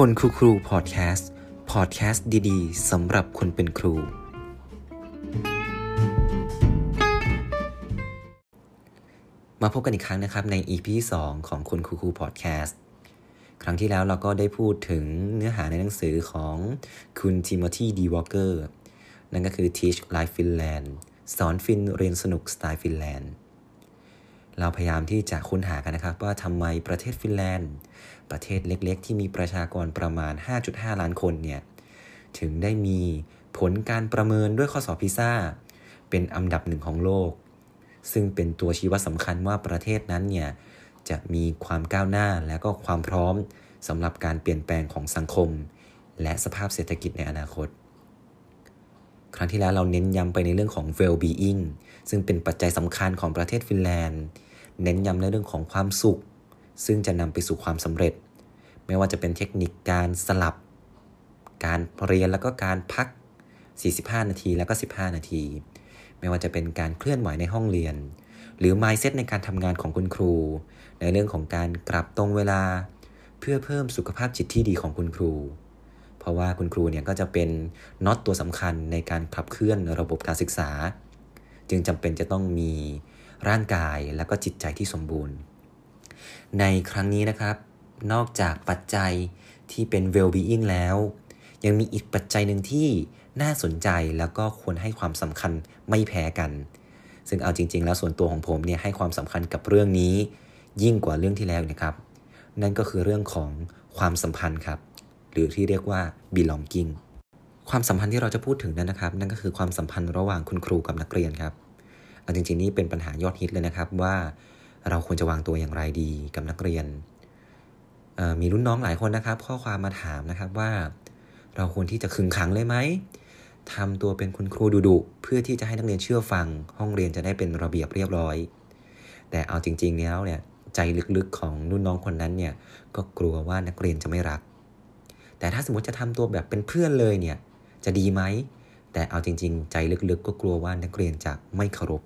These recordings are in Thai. คนครูพอดแคสต์ดีๆสำหรับคนเป็นครูมาพบกันอีกครั้งนะครับใน EP 2 ของคนครูพอดแคสต์ครั้งที่แล้วเราก็ได้พูดถึงเนื้อหาในหนังสือของคุณทิโมธี ดี วอล์กเกอร์นั่นก็คือ Teach Like Finland สอนฟินเรียนสนุกสไตล์ฟินแลนด์เราพยายามที่จะค้นหากันนะครับว่าทำไมประเทศฟินแลนด์ประเทศเล็กๆที่มีประชากรประมาณ 5.5 ล้านคนเนี่ยถึงได้มีผลการประเมินด้วยข้อสอบ PISA เป็นอันดับ1ของโลกซึ่งเป็นตัวชี้วัดสำคัญว่าประเทศนั้นเนี่ยจะมีความก้าวหน้าและก็ความพร้อมสำหรับการเปลี่ยนแปลงของสังคมและสภาพเศรษฐกิจในอนาคตครั้งที่แล้วเราเน้นย้ำไปในเรื่องของ Well-being ซึ่งเป็นปัจจัยสำคัญของประเทศฟินแลนด์เน้นย้ำในเรื่องของความสุขซึ่งจะนำไปสู่ความสำเร็จไม่ว่าจะเป็นเทคนิคการสลับการเรียนแล้วก็การพัก45นาทีแล้วก็15นาทีไม่ว่าจะเป็นการเคลื่อนไหวในห้องเรียนหรือ mindset ในการทำงานของคุณครูในเรื่องของการกลับตรงเวลาเพื่อเพิ่มสุขภาพจิตที่ดีของคุณครูเพราะว่าคุณครูเนี่ยก็จะเป็นน็อตตัวสำคัญในการขับเคลื่อนระบบการศึกษาจึงจำเป็นจะต้องมีร่างกายและก็จิตใจที่สมบูรณ์ในครั้งนี้นะครับนอกจากปัจจัยที่เป็น well-being แล้วยังมีอีกปัจจัยหนึ่งที่น่าสนใจแล้วก็ควรให้ความสำคัญไม่แพ้กันซึ่งเอาจริงๆแล้วส่วนตัวของผมเนี่ยให้ความสำคัญกับเรื่องนี้ยิ่งกว่าเรื่องที่แล้วนะครับนั่นก็คือเรื่องของความสัมพันธ์ครับหรือที่เรียกว่า belonging ความสัมพันธ์ที่เราจะพูดถึงนั้นนะครับนั่นก็คือความสัมพันธ์ระหว่างคุณครูกับนักเรียนครับเอาจริงๆนี่เป็นปัญหายอดฮิตเลยนะครับว่าเราควรจะวางตัวอย่างไรดีกับนักเรียนมีรุ่นน้องหลายคนนะครับข้อความมาถามนะครับว่าเราควรที่จะขึงขังเลยไหมทำตัวเป็นคุณครูดุๆเพื่อที่จะให้นักเรียนเชื่อฟังห้องเรียนจะได้เป็นระเบียบเรียบร้อยแต่เอาจริงๆแล้วเนี่ยใจลึกๆของรุ่นน้องคนนั้นเนี่ยก็กลัวว่านักเรียนจะไม่รักแต่ถ้าสมมติจะทำตัวแบบเป็นเพื่อนเลยเนี่ยจะดีไหมแต่เอาจริงๆใจลึกๆก็กลัวว่านักเรียนจะไม่เคารพ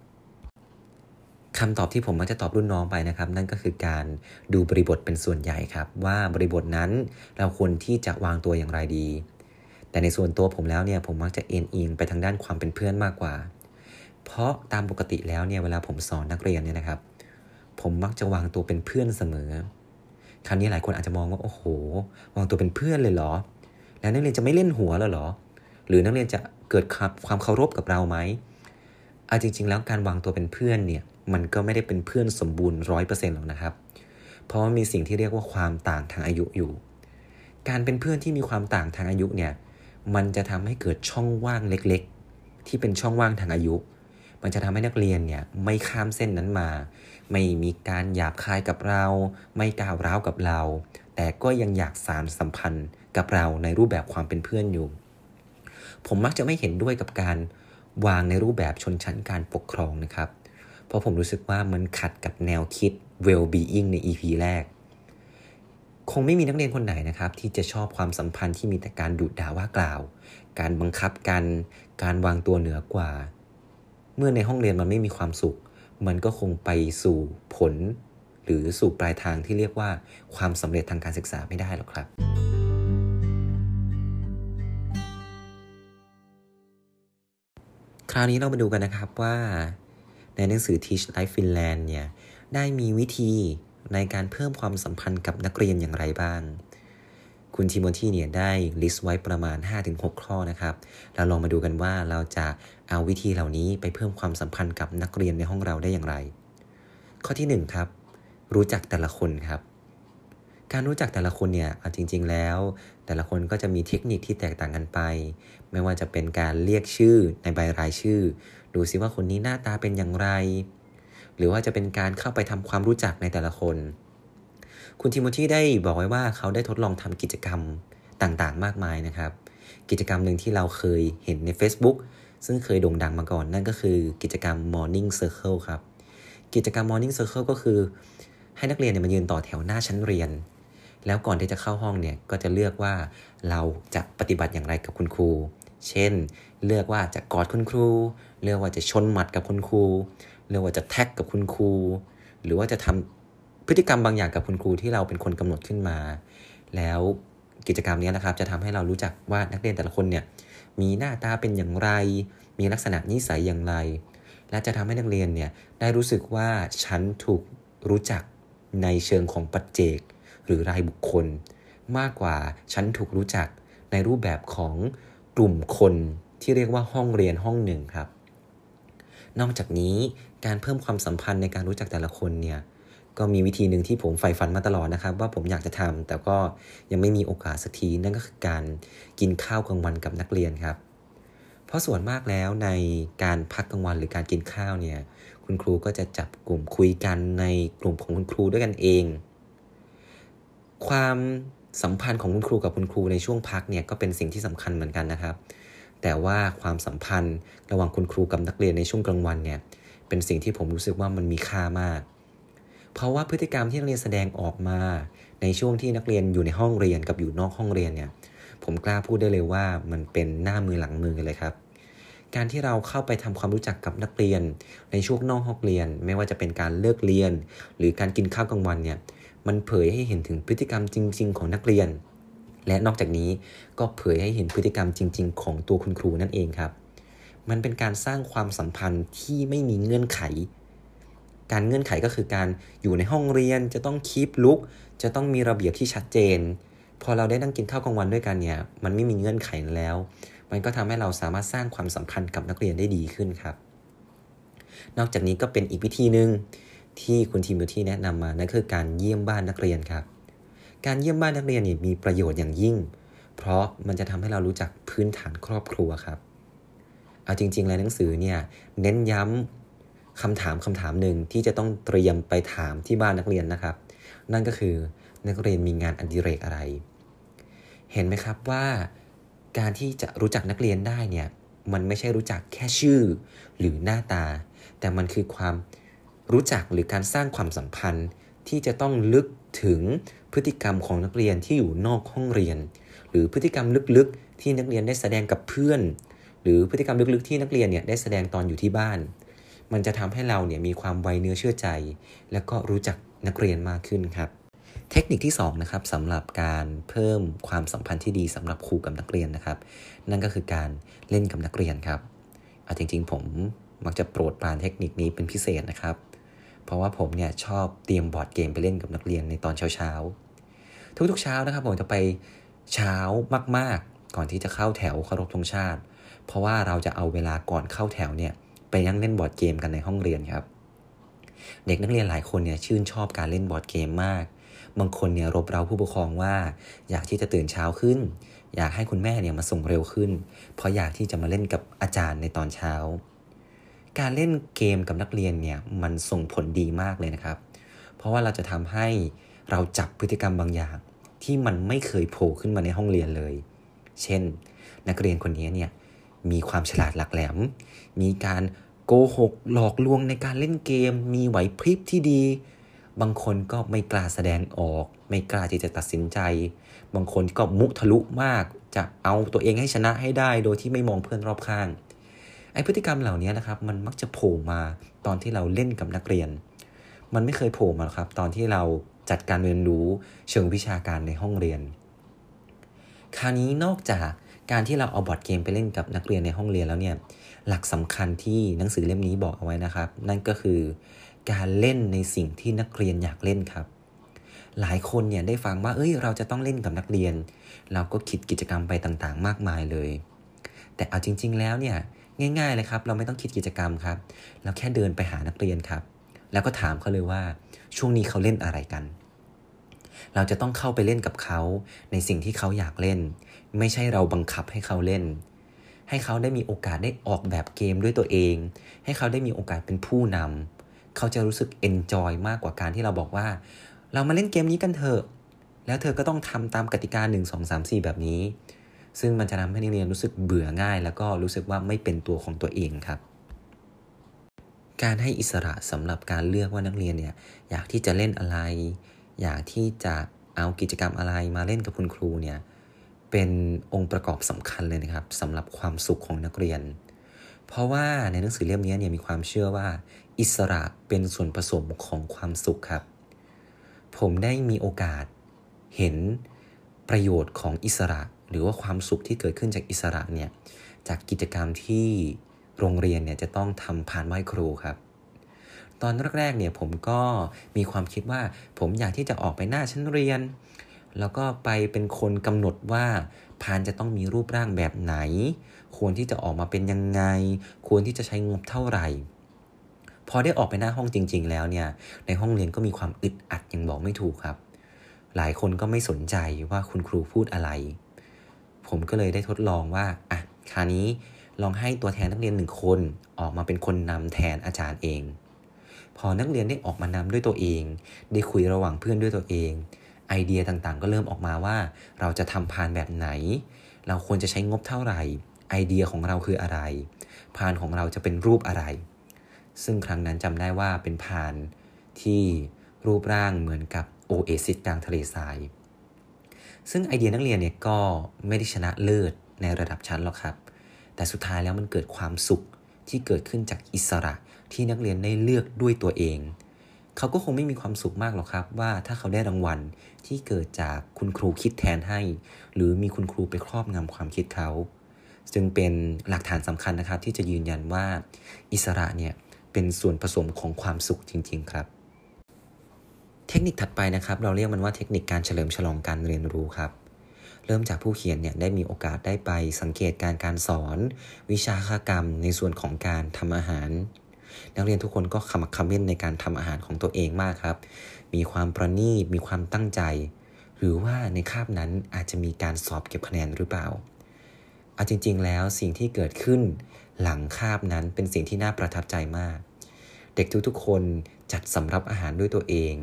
คำตอบที่ผมมักจะตอบรุ่นน้องไปนะครับนั่นก็คือการดูบริบทเป็นส่วนใหญ่ครับว่าบริบทนั้นเราควรที่จะวางตัวอย่างไรดีแต่ในส่วนตัวผมแล้วเนี่ยผมมักจะเอียงไปทางด้านความเป็นเพื่อนมากกว่าเพราะตามปกติแล้วเนี่ยเวลาผมสอนนักเรียนเนี่ยนะครับผมมักจะวางตัวเป็นเพื่อนเสมอคราวนี้หลายคนอาจจะมองว่าโอ้โหวางตัวเป็นเพื่อนเลยเหรอแล้วนักเรียนจะไม่เล่นหัวแล้วเหรอหรือนักเรียนจะเกิดความเคารพกับเราไหมจริงๆแล้วการวางตัวเป็นเพื่อนเนี่ยมันก็ไม่ได้เป็นเพื่อนสมบูรณ์ 100% หรอกนะครับเพราะว่ามีสิ่งที่เรียกว่าความต่างทางอายุอยู่การเป็นเพื่อนที่มีความต่างทางอายุเนี่ยมันจะทำให้เกิดช่องว่างเล็กๆที่เป็นช่องว่างทางอายุมันจะทำให้นักเรียนเนี่ยไม่ข้ามเส้นนั้นมาไม่มีการหยาบคายกับเราไม่ก้าวร้าวกับเราแต่ก็ยังอยากสานสัมพันธ์กับเราในรูปแบบความเป็นเพื่อนอยู่ผมมักจะไม่เห็นด้วยกับการวางในรูปแบบชนชั้นการปกครองนะครับเพราะผมรู้สึกว่ามันขัดกับแนวคิด well-being ใน EP แรกคงไม่มีนักเรียนคนไหนนะครับที่จะชอบความสัมพันธ์ที่มีแต่การดุด่าว่ากล่าวการบังคับกันการวางตัวเหนือกว่าเมื่อในห้องเรียนมันไม่มีความสุขมันก็คงไปสู่ผลหรือสู่ปลายทางที่เรียกว่าความสำเร็จทางการศึกษาไม่ได้หรอกครับคราวนี้เรามาดูกันนะครับว่าในหนังสือ Teach Like Finland เนี่ยได้มีวิธีในการเพิ่มความสัมพันธ์กับนักเรียนอย่างไรบ้างคุณทิโมธีเนี่ยได้ลิสต์ไว้ประมาณ 5-6 ข้อนะครับเราลองมาดูกันว่าเราจะเอาวิธีเหล่านี้ไปเพิ่มความสัมพันธ์กับนักเรียนในห้องเราได้อย่างไรข้อที่1ครับรู้จักแต่ละคนครับการรู้จักแต่ละคนเนี่ยจริงๆแล้วแต่ละคนก็จะมีเทคนิคที่แตกต่างกันไปไม่ว่าจะเป็นการเรียกชื่อในใบรายชื่อดูซิว่าคนนี้หน้าตาเป็นอย่างไรหรือว่าจะเป็นการเข้าไปทำความรู้จักในแต่ละคนคุณทิโมธีได้บอกไว้ว่าเขาได้ทดลองทำกิจกรรมต่างๆมากมายนะครับกิจกรรมหนึ่งที่เราเคยเห็นใน Facebook ซึ่งเคยโด่งดังมาก่อนนั่นก็คือกิจกรรม Morning Circle ครับกิจกรรม Morning Circle ก็คือให้นักเรียนเนี่ยมายืนต่อแถวหน้าชั้นเรียนแล้วก่อนที่จะเข้าห้องเนี่ยก็จะเลือกว่าเราจะปฏิบัติอย่างไรกับคุณครูเช่นเลือกว่าจะกอดคุณครูเลือกว่าจะชนหมัดกับคุณครูเลือกว่าจะแท็กกับคุณครูหรือว่าจะทำพฤติกรรมบางอย่างกับคุณครูที่เราเป็นคนกำหนดขึ้นมาแล้ว กิจกรรมนี้นะครับจะทำให้เรารู้จักว่านักเรียนแต่ละคนเนี่ยมีหน้าตาเป็นอย่างไรมีลักษณะนิสัยอย่างไรและจะทำให้นักเรียนเนี่ยได้รู้สึกว่าฉันถูกรู้จักในเชิงของปัจเจกหรือรายบุคคลมากกว่าฉันถูกรู้จักในรูปแบบของกลุ่มคนที่เรียกว่าห้องเรียนห้องหนึ่งครับนอกจากนี้การเพิ่มความสัมพันธ์ในการรู้จักแต่ละคนเนี่ยก็มีวิธีหนึ่งที่ผมใฝ่ฝันมาตลอดนะครับว่าผมอยากจะทำแต่ก็ยังไม่มีโอกาสสักทีนั่นก็คือการกินข้าวกลางวันกับนักเรียนครับเพราะส่วนมากแล้วในการพักกลางวันหรือการกินข้าวเนี่ยคุณครูก็จะจับกลุ่มคุยกันในกลุ่มของคุณครูด้วยกันเองความสัมพันธ์ของคุณครูกับคุณครูในช่วงพักเนี่ยก็เป็นสิ่งที่สำคัญเหมือนกันนะครับแต่ว่าความสัมพันธ์ระหว่างคุณครูกับนักเรียนในช่วงกลางวันเนี่ยเป็นสิ่งที่ผมรู้สึกว่ามันมีค่ามากเพราะว่าพฤติกรรมที่นักเรียนแสดงออกมาในช่วงที่นักเรียนอยู่ในห้องเรียนกับอยู่นอกห้องเรียนเนี่ยผมกล้าพูดได้เลยว่ามันเป็นหน้ามือหลังมือเลยครับการที่เราเข้าไปทำความรู้จักกับนักเรียนในช่วงนอกห้องเรียนไม่ว่าจะเป็นการเลิกเรียนหรือการกินข้าวกลางวันเนี่ยมันเผยให้เห็นถึงพฤติกรรมจริงๆของนักเรียนและนอกจากนี้ก็เผยให้เห็นพฤติกรรมจริงๆของตัวคุณครูนั่นเองครับมันเป็นการสร้างความสัมพันธ์ที่ไม่มีเงื่อนไขการเงื่อนไขก็คือการอยู่ในห้องเรียนจะต้องคีปลุกจะต้องมีระเบียบที่ชัดเจนพอเราได้นั่งกินข้าวกลางวันด้วยกันเนี่ยมันไม่มีเงื่อนไขแล้วมันก็ทำให้เราสามารถสร้างความสัมพันธ์กับนักเรียนได้ดีขึ้นครับนอกจากนี้ก็เป็นอีกวิธีนึงที่คุณทีมอยู่ที่แนะนำมานั่นคือการเยี่ยมบ้านนักเรียนครับการเยี่ยมบ้านนักเรียนเนี่ยมีประโยชน์อย่างยิ่งเพราะมันจะทำให้เรารู้จักพื้นฐานครอบครัวครับเอาจริงๆแล้วหนังสือเนี่ยเน้นย้ำคำถามหนึ่งที่จะต้องเตรียมไปถามที่บ้านนักเรียนนะครับนั่นก็คือนักเรียนมีงานอดิเรกอะไรเห็นไหมครับว่าการที่จะรู้จักนักเรียนได้เนี่ยมันไม่ใช่รู้จักแค่ชื่อหรือหน้าตาแต่มันคือความรู้จักหรือการสร้างความสัมพันธ์ที่จะต้องลึกถึงพฤติกรรมของนักเรียนที่อยู่นอกห้องเรียนหรือพฤติกรรมลึกๆที่นักเรียนได้แสดงกับเพื่อนหรือพฤติกรรมลึกๆที่นักเรียนเนี่ยได้แสดงตอนอยู่ที่บ้านมันจะทำให้เราเนี่ยมีความไว้เนื้อเชื่อใจและก็รู้จักนักเรียนมากขึ้นครับเทคนิคที่2นะครับสำหรับการเพิ่มความสัมพันธ์ที่ดีสำหรับครูกับนักเรียนนะครับนั่นก็คือการเล่นกับนักเรียนครับจริงๆผมมักจะโปรดปรานเทคนิคนี้เป็นพิเศษนะครับเพราะว่าผมเนี่ยชอบเตรียมบอร์ดเกมไปเล่นกับนักเรียนในตอนเช้าๆทุกๆเช้านะครับผมจะไปเช้ามากๆก่อนที่จะเข้าแถวเคารพธงชาติเพราะว่าเราจะเอาเวลาก่อนเข้าแถวเนี่ยไปนั่งเล่นบอร์ดเกมกันในห้องเรียนครับเด็กนักเรียนหลายคนเนี่ยชื่นชอบการเล่นบอร์ดเกมมากบางคนเนี่ยรบเร้าผู้ปกครองว่าอยากที่จะตื่นเช้าขึ้นอยากให้คุณแม่เนี่ยมาส่งเร็วขึ้นเพราะอยากที่จะมาเล่นกับอาจารย์ในตอนเช้าการเล่นเกมกับนักเรียนเนี่ยมันส่งผลดีมากเลยนะครับเพราะว่าเราจะทำให้เราจับพฤติกรรมบางอย่างที่มันไม่เคยโผล่ขึ้นมาในห้องเรียนเลยเช่นนักเรียนคนนี้เนี่ยมีความฉลาดหลักแหลมมีการโกหกหลอกลวงในการเล่นเกมมีไหวพริบที่ดีบางคนก็ไม่กล้าแสดงออกไม่กล้าที่จะตัดสินใจบางคนก็มุทะลุมากจะเอาตัวเองให้ชนะให้ได้โดยที่ไม่มองเพื่อนรอบข้างไอ้พฤติกรรมเหล่านี้นะครับมันมักจะโผล่มาตอนที่เราเล่นกับนักเรียนมันไม่เคยโผล่มาหรอกครับตอนที่เราจัดการเรียนรู้เชิงวิชาการในห้องเรียนคราวนี้นอกจากการที่เราเอาบอร์ดเกมไปเล่นกับนักเรียนในห้องเรียนแล้วเนี่ยหลักสำคัญที่หนังสือเล่มนี้บอกเอาไว้นะครับนั่นก็คือการเล่นในสิ่งที่นักเรียนอยากเล่นครับหลายคนเนี่ยได้ฟังว่าเราจะต้องเล่นกับนักเรียนเราก็คิดกิจกรรมไปต่างๆมากมายเลยแต่เอาจริงๆแล้วเนี่ยง่ายๆเลยครับเราไม่ต้องคิดกิจกรรมครับเราแค่เดินไปหานักเรียนครับแล้วก็ถามเขาเลยว่าช่วงนี้เขาเล่นอะไรกันเราจะต้องเข้าไปเล่นกับเขาในสิ่งที่เขาอยากเล่นไม่ใช่เราบังคับให้เขาเล่นให้เขาได้มีโอกาสได้ออกแบบเกมด้วยตัวเองให้เขาได้มีโอกาสเป็นผู้นำเขาจะรู้สึกเอนจอยมากกว่าการที่เราบอกว่าเรามาเล่นเกมนี้กันเถอะแล้วเธอก็ต้องทำตามกติกา1 2 3 4แบบนี้ซึ่งมันจะทำให้นักเรียนรู้สึกเบื่อง่ายแล้วก็รู้สึกว่าไม่เป็นตัวของตัวเองครับการให้อิสระสำหรับการเลือกว่านักเรียนเนี่ยอยากที่จะเล่นอะไรอยากที่จะเอากิจกรรมอะไรมาเล่นกับคุณครูเนี่ยเป็นองค์ประกอบสำคัญเลยนะครับสำหรับความสุขของนักเรียนเพราะว่าในหนังสือเล่มนี้เนี่ยมีความเชื่อว่าอิสระเป็นส่วนผสมของความสุขครับผมได้มีโอกาสเห็น ประโยชน์ของอิสระหรือว่าความสุขที่เกิดขึ้นจากอิสระเนี่ยจากกิจกรรมที่โรงเรียนเนี่ยจะต้องทำผ่านไหว้ครูครับตอนแรกๆเนี่ยผมก็มีความคิดว่าผมอยากที่จะออกไปหน้าชั้นเรียนแล้วก็ไปเป็นคนกำหนดว่าพานจะต้องมีรูปร่างแบบไหนควรที่จะออกมาเป็นยังไงควรที่จะใช้งบเท่าไหร่พอได้ออกไปหน้าห้องจริงๆแล้วเนี่ยในห้องเรียนก็มีความอึดอัดยังบอกไม่ถูกครับหลายคนก็ไม่สนใจว่าคุณครูพูดอะไรผมก็เลยได้ทดลองว่าอ่ะคราวนี้ลองให้ตัวแทนนักเรียน1คนออกมาเป็นคนนำแทนอาจารย์เองพอนักเรียนได้ออกมานำด้วยตัวเองได้คุยระหว่างเพื่อนด้วยตัวเองไอเดียต่างๆก็เริ่มออกมาว่าเราจะทำพานแบบไหนเราควรจะใช้งบเท่าไหร่ไอเดียของเราคืออะไรพานของเราจะเป็นรูปอะไรซึ่งครั้งนั้นจำได้ว่าเป็นพานที่รูปร่างเหมือนกับโอเอซิสกลางทะเลทรายซึ่งไอเดียนักเรียนเนี่ยก็ไม่ได้ชนะเลิศในระดับชั้นหรอกครับแต่สุดท้ายแล้วมันเกิดความสุขที่เกิดขึ้นจากอิสระที่นักเรียนได้เลือกด้วยตัวเองเขาก็คงไม่มีความสุขมากหรอกครับว่าถ้าเขาได้รางวัลที่เกิดจากคุณครูคิดแทนให้หรือมีคุณครูไปครอบงำความคิดเขาจึงเป็นหลักฐานสำคัญนะครับที่จะยืนยันว่าอิสระเนี่ยเป็นส่วนผสมของความสุขจริงๆครับเทคนิคถัดไปนะครับเราเรียกมันว่าเทคนิคการเฉลิมฉลองการเรียนรู้ครับเริ่มจากผู้เขียนเนี่ยได้มีโอกาสได้ไปสังเกตการสอนวิชาคกรรมในส่วนของการทำอาหารนักเรียนทุกคนก็ขมักเขม้นในการทำอาหารของตัวเองมากครับมีความประณีตมีความตั้งใจหรือว่าในคาบนั้นอาจจะมีการสอบเก็บคะแนนหรือเปล่าเอาจริงๆแล้วสิ่งที่เกิดขึ้นหลังคาบนั้นเป็นสิ่งที่น่าประทับใจมากเด็กทุกๆคนจัดสำรับอาหารด้วยตัวเอง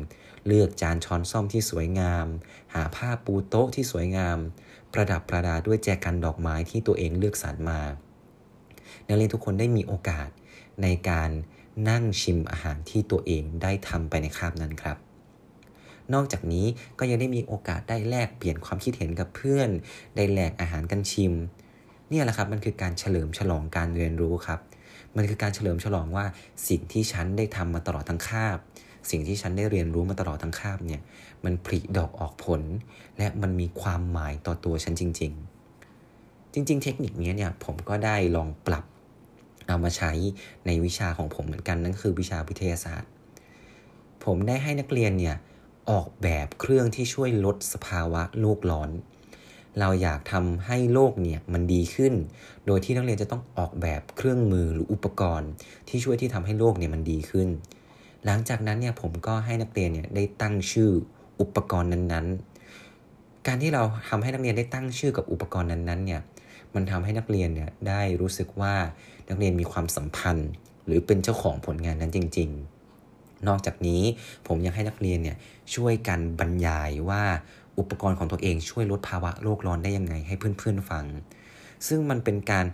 เลือกจานช้อนส้อมที่สวยงามหาผ้าปูโต๊ะที่สวยงามประดับประดาด้วยแจกันดอกไม้ที่ตัวเองเลือกสรรมานักเรียนทุกคนได้มีโอกาสในการนั่งชิมอาหารที่ตัวเองได้ทำไปในคาบนั้นครับนอกจากนี้ก็ยังได้มีโอกาสได้แลกเปลี่ยนความคิดเห็นกับเพื่อนได้แลกอาหารกันชิมเนี่ยแหละครับมันคือการเฉลิมฉลองการเรียนรู้ครับมันคือการเฉลิมฉลองว่าสิ่งที่ฉันได้ทำมาตลอดทั้งคาบสิ่งที่ฉันได้เรียนรู้มาตลอดทั้งคาบเนี่ยมันผลิดอกออกผลและมันมีความหมายต่อตัวฉันจริงๆจริงๆเทคนิคนี้เนี่ยผมก็ได้ลองปรับเอามาใช้ในวิชาของผมเหมือนกันนั่นคือวิชาวิทยาศาสตร์ผมได้ให้นักเรียนเนี่ยออกแบบเครื่องที่ช่วยลดสภาวะโลกร้อนเราอยากทำให้โลกเนี่ยมันดีขึ้นโดยที่นักเรียนจะต้องออกแบบเครื่องมือหรืออุปกรณ์ที่ช่วยที่ทำให้โลกเนี่ยมันดีขึ้นหลังจากนั้นเนี่ยผมก็ให้นักเรียนเนี่ยได้ตั้งชื่ออุปกรณ์นั้นๆการที่เราทำให้นักเรียนได้ตั้งชื่อกับอุปกรณ์นั้นๆเนี่ยมันทำให้นักเรียนเนี่ยได้รู้สึกว่านักเรียนมีความสัมพันธ์หรือเป็นเจ้าของผลงานนั้นจริงๆนอกจากนี้ผมยังให้นักเรียนเนี่ยช่วยกันบรรยายว่าอุปกรณ์ของตัวเองช่วยลดภาวะโลกร้อนได้ยังไงให้เพื่อนๆฟังซึ่งมันเป็นการ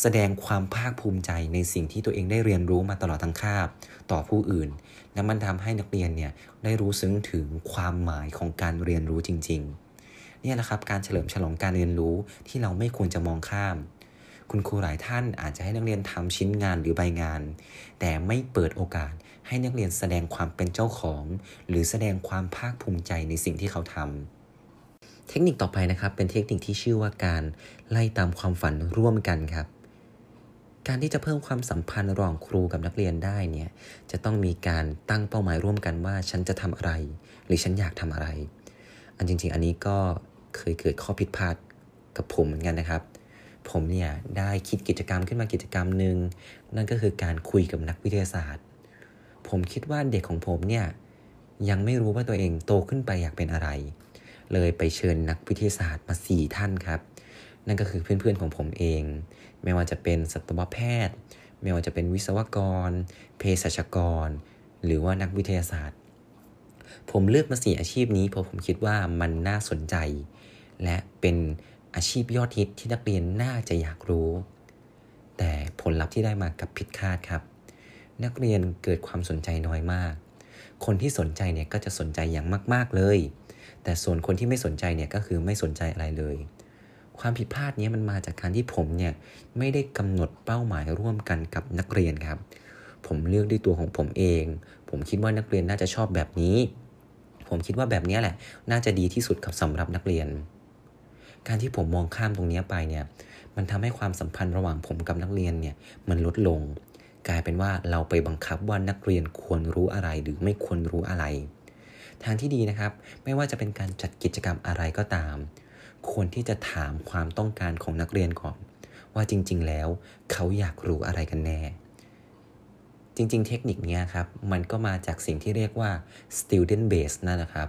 แสดงความภาคภูมิใจในสิ่งที่ตัวเองได้เรียนรู้มาตลอดทั้งคาบต่อผู้อื่นและมันทำให้นักเรียนเนี่ยได้รู้ซึ้งถึงความหมายของการเรียนรู้จริงๆนี่แหละครับการเฉลิมฉลองการเรียนรู้ที่เราไม่ควรจะมองข้ามคุณครูหลายท่านอาจจะให้นักเรียนทำชิ้นงานหรือใบงานแต่ไม่เปิดโอกาสให้นักเรียนแสดงความเป็นเจ้าของหรือแสดงความภาคภูมิใจในสิ่งที่เขาทำเทคนิคต่อไปนะครับเป็นเทคนิคที่ชื่อว่าการไล่ตามความฝันร่วมกันครับการที่จะเพิ่มความสัมพันธ์ระหว่างครูกับนักเรียนได้เนี่ยจะต้องมีการตั้งเป้าหมายร่วมกันว่าฉันจะทำอะไรหรือฉันอยากทำอะไรอันจริงๆอันนี้ก็เคยเกิดข้อผิดพลาดกับผมเหมือนกันนะครับผมเนี่ยได้คิดกิจกรรมขึ้นมากิจกรรมนึงนั่นก็คือการคุยกับนักวิทยาศาสตร์ผมคิดว่าเด็กของผมเนี่ยยังไม่รู้ว่าตัวเองโตขึ้นไปอยากเป็นอะไรเลยไปเชิญนักวิทยาศาสตร์มา4ท่านครับนั่นก็คือเพื่อนๆของผมเองไม่ว่าจะเป็นสัตวแพทย์ไม่ว่าจะเป็นวิศวกรเภสัชกรหรือว่านักวิทยาศาสตร์ผมเลือกมา4อาชีพนี้เพราะผมคิดว่ามันน่าสนใจและเป็นอาชีพยอดฮิตที่นักเรียนน่าจะอยากรู้แต่ผลลัพธ์ที่ได้มากับผิดคาดครับนักเรียนเกิดความสนใจน้อยมากคนที่สนใจเนี่ยก็จะสนใจอย่างมากๆเลยแต่ส่วนคนที่ไม่สนใจเนี่ยก็คือไม่สนใจอะไรเลยความผิดพลาดนี้มันมาจากการที่ผมเนี่ยไม่ได้กำหนดเป้าหมายร่วมกันกับนักเรียนครับผมเลือกด้วยตัวของผมเองผมคิดว่านักเรียนน่าจะชอบแบบนี้ผมคิดว่าแบบนี้แหละน่าจะดีที่สุดกับสำหรับนักเรียน การที่ผมมองข้ามตรงนี้ไปเนี่ยมันทำให้ความสัมพันธ์ระหว่างผมกับนักเรียนเนี่ยมันลดลงกลายเป็นว่าเราไปบังคับว่านักเรียนควรรู้อะไรหรือไม่ควรรู้อะไรทางที่ดีนะครับไม่ว่าจะเป็นการจัดกิจกรรมอะไรก็ตามควรที่จะถามความต้องการของนักเรียนก่อนว่าจริงๆแล้วเขาอยากรู้อะไรกันแน่จริงๆเทคนิคนี้ครับมันก็มาจากสิ่งที่เรียกว่า student base นั่นแหละครับ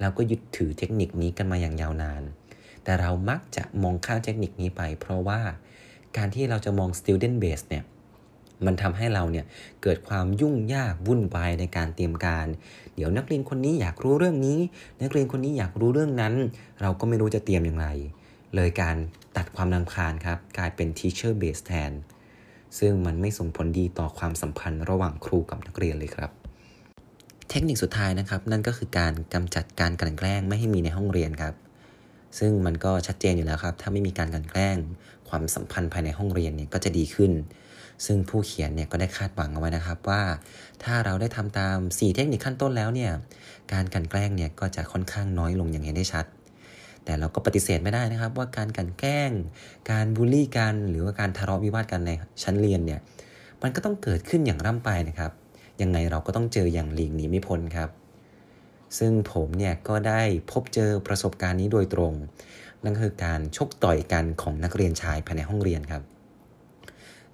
แล้วก็ยึดถือเทคนิคนี้กันมาอย่างยาวนานแต่เรามักจะมองข้ามเทคนิคนี้ไปเพราะว่าการที่เราจะมอง student base เนี่ยมันทำให้เราเนี่ยเกิดความยุ่งยากวุ่นวายในการเตรียมการเดี๋ยวนักเรียนคนนี้อยากรู้เรื่องนี้นักเรียนคนนี้อยากรู้เรื่องนั้นเราก็ไม่รู้จะเตรียมอย่างไรเลยการตัดความรำคาญครับกลายเป็น teacher base แทนซึ่งมันไม่ส่งผลดีต่อความสัมพันธ์ระหว่างครูกับนักเรียนเลยครับเทคนิคสุดท้ายนะครับนั่นก็คือการกำจัดการกลั่นแกล้งไม่ให้มีในห้องเรียนครับซึ่งมันก็ชัดเจนอยู่แล้วครับถ้าไม่มีการกลั่นแกล้งความสัมพันธ์ภายในห้องเรียนเนี่ยก็จะดีขึ้นซึ่งผู้เขียนเนี่ยก็ได้คาดหวังเอาไว้นะครับว่าถ้าเราได้ทำตาม4เทคนิคขั้นต้นแล้วเนี่ยการกลั่นแกล้งเนี่ยก็จะค่อนข้างน้อยลงอย่างเห็นได้ชัดแต่เราก็ปฏิเสธไม่ได้นะครับว่าการกลั่นแกล้งการบูลลี่กันหรือว่าการทะเลาะวิวาทกันในชั้นเรียนเนี่ยมันก็ต้องเกิดขึ้นอย่างร่ำไปนะครับยังไงเราก็ต้องเจออย่างหลีกหนีไม่พ้นครับซึ่งผมเนี่ยก็ได้พบเจอประสบการณ์นี้โดยตรงนั่นคือการชกต่อยกันของนักเรียนชายภายในห้องเรียนครับ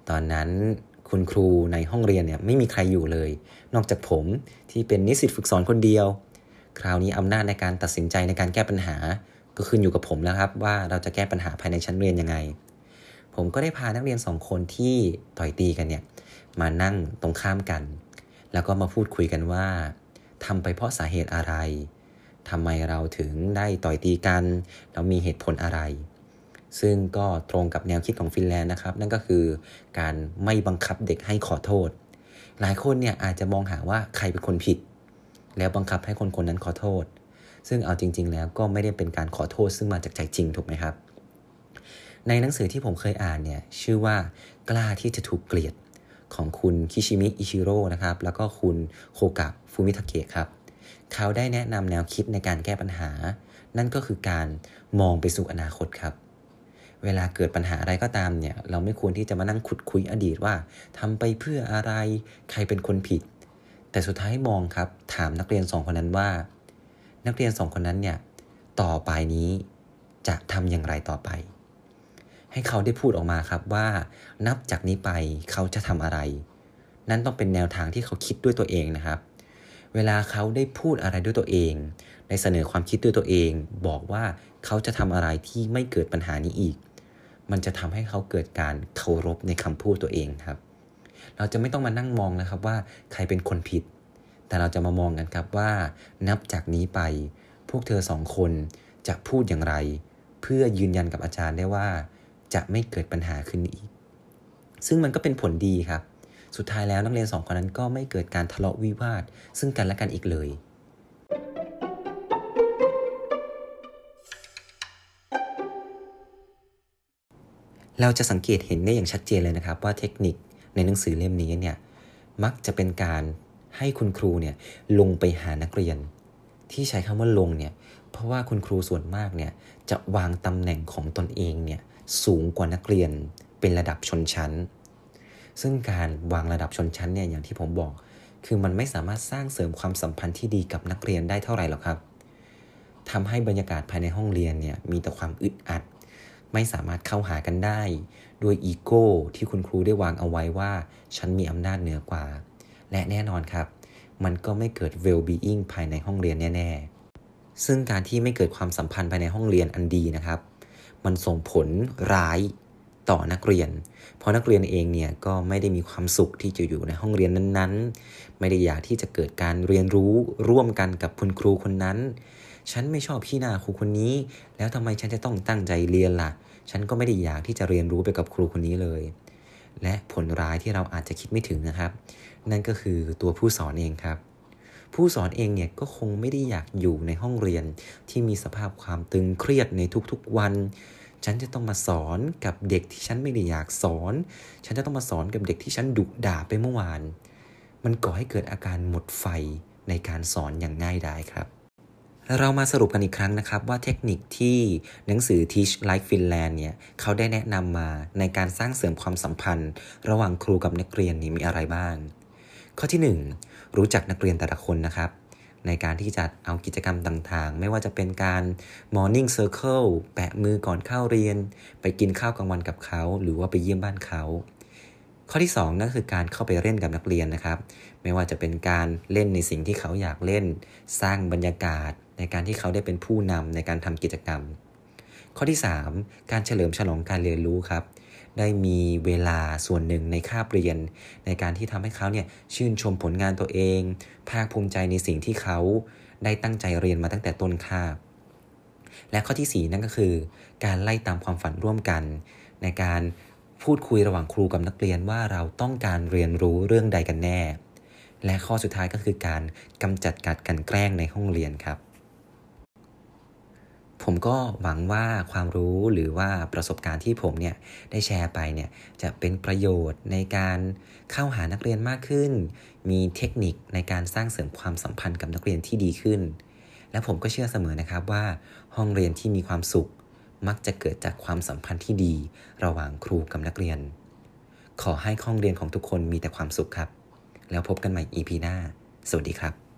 ตอนนั้นคุณครูในห้องเรียนเนี่ยไม่มีใครอยู่เลยนอกจากผมที่เป็นนิสิตฝึกสอนคนเดียวคราวนี้อำนาจในการตัดสินใจในการแก้ปัญหาก็ขึ้นอยู่กับผมแล้วครับว่าเราจะแก้ปัญหาภายในชั้นเรียนยังไงผมก็ได้พานักเรียน2คนที่ต่อยตีกันเนี่ยมานั่งตรงข้ามกันแล้วก็มาพูดคุยกันว่าทำไปเพราะสาเหตุอะไรทำไมเราถึงได้ต่อยตีกันแล้วมีเหตุผลอะไรซึ่งก็ตรงกับแนวคิดของฟินแลนด์นะครับนั่นก็คือการไม่บังคับเด็กให้ขอโทษหลายคนเนี่ยอาจจะมองหาว่าใครเป็นคนผิดแล้วบังคับให้คนคนนั้นขอโทษซึ่งเอาจริงๆแล้วก็ไม่ได้เป็นการขอโทษซึ่งมาจากใจจริงถูกไหมครับในหนังสือที่ผมเคยอ่านเนี่ยชื่อว่ากล้าที่จะถูกเกลียดของคุณคิชิมิอิชิโร่นะครับแล้วก็คุณโคกะฟูมิทาเกะครับเขาได้แนะนำแนวคิดในการแก้ปัญหานั่นก็คือการมองไปสู่อนาคตครับเวลาเกิดปัญหาอะไรก็ตามเนี่ยเราไม่ควรที่จะมานั่งขุดคุยอดีตว่าทำไปเพื่ออะไรใครเป็นคนผิดแต่สุดท้ายมองครับถามนักเรียน2คนนั้นว่านักเรียน2คนนั้นเนี่ยต่อไปนี้จะทำอย่างไรต่อไปให้เขาได้พูดออกมาครับว่านับจากนี้ไปเขาจะทำอะไรนั่นต้องเป็นแนวทางที่เขาคิดด้วยตัวเองนะครับเวลาเขาได้พูดอะไรด้วยตัวเองได้เสนอความคิดด้วยตัวเองบอกว่าเขาจะทำอะไรที่ไม่เกิดปัญหานี้อีกมันจะทำให้เขาเกิดการเคารพในคำพูดตัวเองครับเราจะไม่ต้องมานั่งมองนะครับว่าใครเป็นคนผิดแต่เราจะมามองกันครับว่านับจากนี้ไปพวกเธอ2คนจะพูดอย่างไรเพื่อยืนยันกับอาจารย์ได้ว่าจะไม่เกิดปัญหาขึ้นอีกซึ่งมันก็เป็นผลดีครับสุดท้ายแล้วนักเรียน2คนนั้นก็ไม่เกิดการทะเลาะวิวาทซึ่งกันและกันอีกเลยเราจะสังเกตเห็นได้อย่างชัดเจนเลยนะครับว่าเทคนิคในหนังสือเล่มนี้เนี่ยมักจะเป็นการให้คุณครูเนี่ยลงไปหานักเรียนที่ใช้คำว่าลงเนี่ยเพราะว่าคุณครูส่วนมากเนี่ยจะวางตำแหน่งของตนเองเนี่ยสูงกว่านักเรียนเป็นระดับชนชั้นซึ่งการวางระดับชนชั้นเนี่ยอย่างที่ผมบอกคือมันไม่สามารถสร้างเสริมความสัมพันธ์ที่ดีกับนักเรียนได้เท่าไหร่หรอกครับทำให้บรรยากาศภายในห้องเรียนเนี่ยมีแต่ความอึดอัดไม่สามารถเข้าหากันได้ด้วยอีโก้ที่คุณครูได้วางเอาไว้ว่าฉันมีอำนาจเหนือกว่าและแน่นอนครับมันก็ไม่เกิด well-being ภายในห้องเรียนแน่ๆซึ่งการที่ไม่เกิดความสัมพันธ์ภายในห้องเรียนอันดีนะครับมันส่งผลร้ายต่อนักเรียนเพราะนักเรียนเองเนี่ยก็ไม่ได้มีความสุขที่จะอยู่ในห้องเรียนนั้นๆไม่ได้อยากที่จะเกิดการเรียนรู้ร่วมกันกับคุณครูคนนั้นฉันไม่ชอบขี้หน้าครูคนนี้แล้วทำไมฉันจะต้องตั้งใจเรียนล่ะฉันก็ไม่ได้อยากที่จะเรียนรู้ไปกับครูคนนี้เลยและผลร้ายที่เราอาจจะคิดไม่ถึงนะครับนั่นก็คือตัวผู้สอนเองครับผู้สอนเองเนี่ยก็คงไม่ได้อยากอยู่ในห้องเรียนที่มีสภาพความตึงเครียดในทุกๆวันฉันจะต้องมาสอนกับเด็กที่ฉันไม่ได้อยากสอนฉันจะต้องมาสอนกับเด็กที่ฉันดุด่าไปเมื่อวานมันก่อให้เกิดอาการหมดไฟในการสอนอย่างง่ายดายครับ เรามาสรุปกันอีกครั้งนะครับว่าเทคนิคที่หนังสือ Teach Like Finland เนี่ยเขาได้แนะนำมาในการสร้างเสริมความสัมพันธ์ระหว่างครูกับนักเรียนนี้มีอะไรบ้างข้อที่1รู้จักนักเรียนแต่ละคนนะครับในการที่จะเอากิจกรรมต่างๆไม่ว่าจะเป็นการ Morning Circle แปะมือก่อนเข้าเรียนไปกินข้าวกลางวันกับเขาหรือว่าไปเยี่ยมบ้านเขาข้อที่2นั่นคือการเข้าไปเล่นกับนักเรียนนะครับไม่ว่าจะเป็นการเล่นในสิ่งที่เขาอยากเล่นสร้างบรรยากาศในการที่เขาได้เป็นผู้นำในการทำกิจกรรมข้อที่3การเฉลิมฉลองการเรียนรู้ครับได้มีเวลาส่วนหนึ่งในคาบเรียนในการที่ทำให้เขาเนี่ยชื่นชมผลงานตัวเองภาคภูมิใจในสิ่งที่เขาได้ตั้งใจเรียนมาตั้งแต่ต้นคาบและข้อที่4นั่นก็คือการไล่ตามความฝันร่วมกันในการพูดคุยระหว่างครูกับนักเรียนว่าเราต้องการเรียนรู้เรื่องใดกันแน่และข้อสุดท้ายก็คือการกำจัดการกลั่นแกล้งในห้องเรียนครับผมก็หวังว่าความรู้หรือว่าประสบการณ์ที่ผมเนี่ยได้แชร์ไปเนี่ยจะเป็นประโยชน์ในการเข้าหานักเรียนมากขึ้นมีเทคนิคในการสร้างเสริมความสัมพันธ์กับนักเรียนที่ดีขึ้นและผมก็เชื่อเสมอนะครับว่าห้องเรียนที่มีความสุขมักจะเกิดจากความสัมพันธ์ที่ดีระหว่างครูกับนักเรียนขอให้ห้องเรียนของทุกคนมีแต่ความสุขครับแล้วพบกันใหม่ EP หน้าสวัสดีครับ